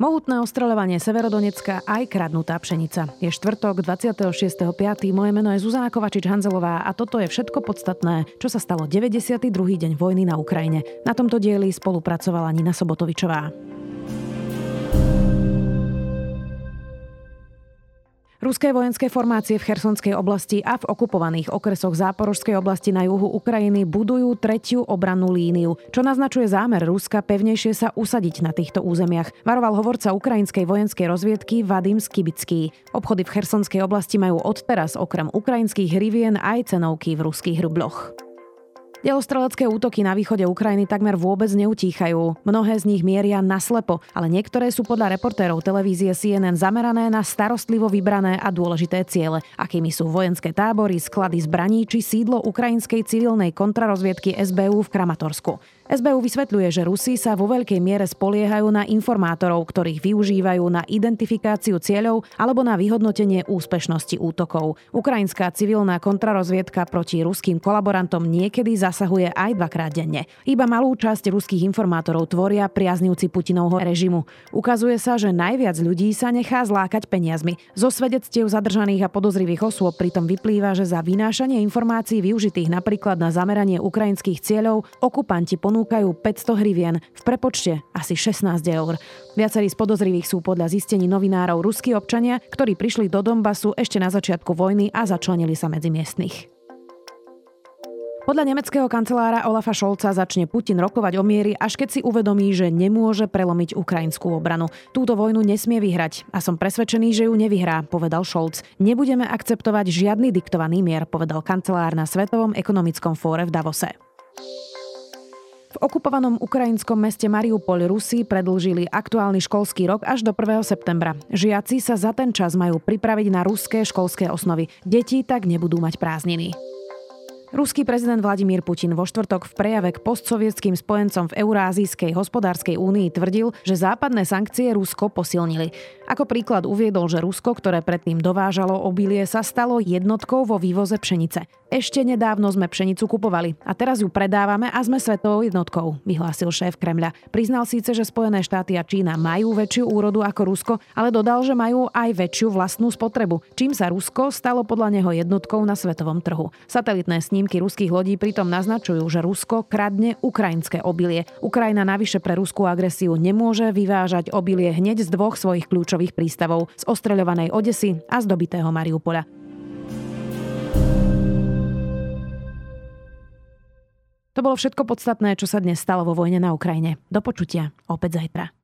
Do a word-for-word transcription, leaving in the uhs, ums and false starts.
Mohutné ostreľovanie Severodonecka aj kradnutá pšenica. Je štvrtok, dvadsiateho šiesteho piateho Moje meno je Zuzana Kovačič-Hanzelová a toto je všetko podstatné, čo sa stalo deväťdesiaty druhý deň vojny na Ukrajine. Na tomto dieli spolupracovala Nina Sobotovičová. Ruské vojenské formácie v Chersonskej oblasti a v okupovaných okresoch Záporožskej oblasti na juhu Ukrajiny budujú tretiu obrannú líniu, čo naznačuje zámer Ruska pevnejšie sa usadiť na týchto územiach. Varoval hovorca ukrajinskej vojenskej rozviedky Vadim Skibický. Obchody v Chersonskej oblasti majú odteraz okrem ukrajinských hrivien aj cenovky v ruských rubloch. Delostrelecké útoky na východe Ukrajiny takmer vôbec neutíchajú. Mnohé z nich mieria naslepo, ale niektoré sú podľa reportérov televízie C N N zamerané na starostlivo vybrané a dôležité ciele, akými sú vojenské tábory, sklady zbraní či sídlo ukrajinskej civilnej kontrarozviedky S B U v Kramatorsku. S B U vysvetľuje, že Rusi sa vo veľkej miere spoliehajú na informátorov, ktorých využívajú na identifikáciu cieľov alebo na vyhodnotenie úspešnosti útokov. Ukrajinská civilná kontrarozviedka proti ruským kolaborantom niekedy zasahuje aj dvakrát denne. Iba malú časť ruských informátorov tvoria priaznivci Putinovho režimu. Ukazuje sa, že najviac ľudí sa nechá zlákať peniazmi. Zo svedectiev zadržaných a podozrivých osôb pritom vyplýva, že za vynášanie informácií využitých napríklad na zameranie ukrajinských cieľov okupanti ponúkajú päťsto hrivien, v prepočte asi šestnásť eur. Viacerí z podozrivých sú podľa zistení novinárov ruskí občania, ktorí prišli do Donbasu ešte na začiatku vojny a začlenili sa medzi miestnych. Podľa nemeckého kancelára Olafa Scholza začne Putin rokovať o mieri, až keď si uvedomí, že nemôže prelomiť ukrajinskú obranu. Túto vojnu nesmie vyhrať a som presvedčený, že ju nevyhrá, povedal Scholz. Nebudeme akceptovať žiadny diktovaný mier, povedal kancelár na Svetovom ekonomickom fóre v Davose. V okupovanom ukrajinskom meste Mariupol Rusi predĺžili aktuálny školský rok až do prvého septembra. Žiaci sa za ten čas majú pripraviť na ruské školské osnovy. Deti tak nebudú mať prázdniny. Ruský prezident Vladimír Putin vo štvrtok v prejave k postsovietským spojencom v Eurázijskej hospodárskej únii tvrdil, že západné sankcie Rusko posilnili. Ako príklad uviedol, že Rusko, ktoré predtým dovážalo obilie, sa stalo jednotkou vo vývoze pšenice. Ešte nedávno sme pšenicu kupovali a teraz ju predávame a sme svetovou jednotkou, vyhlásil šéf Kremľa. Priznal síce, že Spojené štáty a Čína majú väčšiu úrodu ako Rusko, ale dodal, že majú aj väčšiu vlastnú spotrebu, čím sa Rusko stalo podľa neho jednotkou na svetovom trhu. Satelitné snímky ruských lodí pritom naznačujú, že Rusko kradne ukrajinské obilie. Ukrajina navyše pre ruskú agresiu nemôže vyvážať obilie hneď z dvoch svojich kľúčových prístavov, z ostreľovanej Odesy a z dobitého Mariupola. To bolo všetko podstatné, čo sa dnes stalo vo vojne na Ukrajine. Do počutia opäť zajtra.